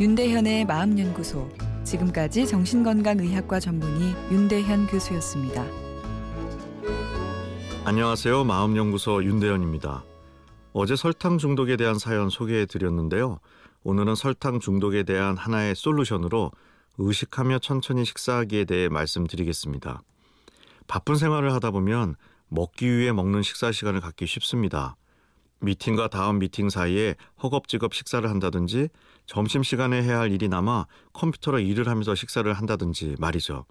윤대현의 마음연구소, 지금까지 정신건강의학과 전문의 윤대현 교수였습니다. 안녕하세요. 마음연구소 윤대현입니다. 어제 설탕 중독에 대한 사연 소개해드렸는데요. 오늘은 설탕 중독에 대한 하나의 솔루션으로 의식하며 천천히 식사하기에 대해 말씀드리겠습니다. 바쁜 생활을 하다 보면 먹기 위해 먹는 식사 시간을 갖기 쉽습니다. 미팅과 다음 미팅 사이에 허겁지겁 식사를 한다든지 점심시간에 해야 할 일이 남아 컴퓨터로 일을 하면서 식사를 한다든지 말이죠.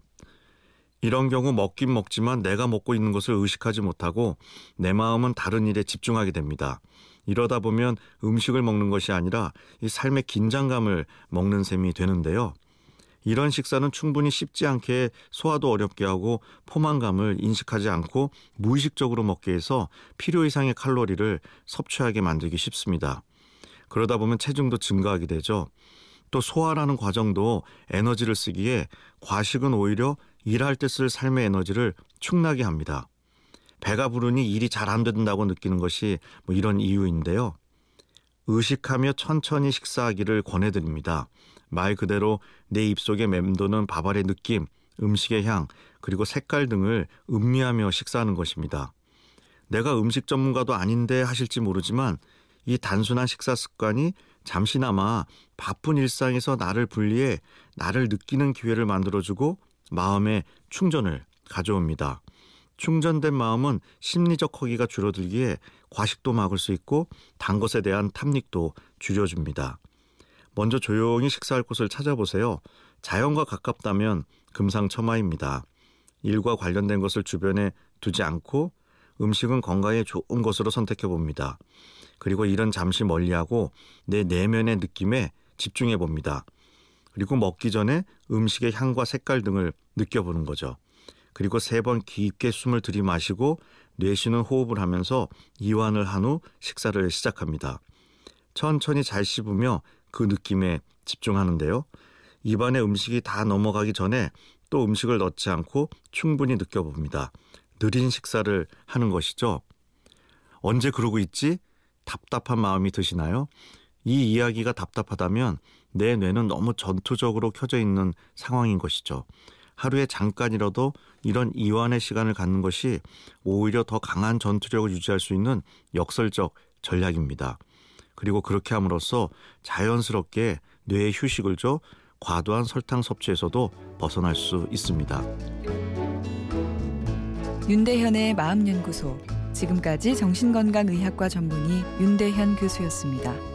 이런 경우 먹긴 먹지만 내가 먹고 있는 것을 의식하지 못하고 내 마음은 다른 일에 집중하게 됩니다. 이러다 보면 음식을 먹는 것이 아니라 이 삶의 긴장감을 먹는 셈이 되는데요. 이런 식사는 충분히 씹지 않게 소화도 어렵게 하고 포만감을 인식하지 않고 무의식적으로 먹게 해서 필요 이상의 칼로리를 섭취하게 만들기 쉽습니다. 그러다 보면 체중도 증가하게 되죠. 또 소화라는 과정도 에너지를 쓰기에 과식은 오히려 일할 때 쓸 삶의 에너지를 축나게 합니다. 배가 부르니 일이 잘 안 된다고 느끼는 것이 이런 이유인데요. 의식하며 천천히 식사하기를 권해드립니다. 말 그대로 내 입속에 맴도는 밥알의 느낌, 음식의 향, 그리고 색깔 등을 음미하며 식사하는 것입니다. 내가 음식 전문가도 아닌데 하실지 모르지만 이 단순한 식사 습관이 잠시나마 바쁜 일상에서 나를 분리해 나를 느끼는 기회를 만들어주고 마음의 충전을 가져옵니다. 충전된 마음은 심리적 허기가 줄어들기에 과식도 막을 수 있고 단 것에 대한 탐닉도 줄여줍니다. 먼저 조용히 식사할 곳을 찾아보세요. 자연과 가깝다면 금상첨화입니다. 일과 관련된 것을 주변에 두지 않고 음식은 건강에 좋은 것으로 선택해봅니다. 그리고 일은 잠시 멀리하고 내 내면의 느낌에 집중해봅니다. 그리고 먹기 전에 음식의 향과 색깔 등을 느껴보는 거죠. 그리고 3번 깊게 숨을 들이마시고 내쉬는 호흡을 하면서 이완을 한 후 식사를 시작합니다. 천천히 잘 씹으며 그 느낌에 집중하는데요. 입안에 음식이 다 넘어가기 전에 또 음식을 넣지 않고 충분히 느껴봅니다. 느린 식사를 하는 것이죠. 언제 그러고 있지? 답답한 마음이 드시나요? 이 이야기가 답답하다면 내 뇌는 너무 전투적으로 켜져 있는 상황인 것이죠. 하루에 잠깐이라도 이런 이완의 시간을 갖는 것이 오히려 더 강한 전투력을 유지할 수 있는 역설적 전략입니다. 그리고 그렇게 함으로써 자연스럽게 뇌에 휴식을 줘 과도한 설탕 섭취에서도 벗어날 수 있습니다. 윤대현의 마음연구소, 지금까지 정신건강의학과 전문의 윤대현 교수였습니다.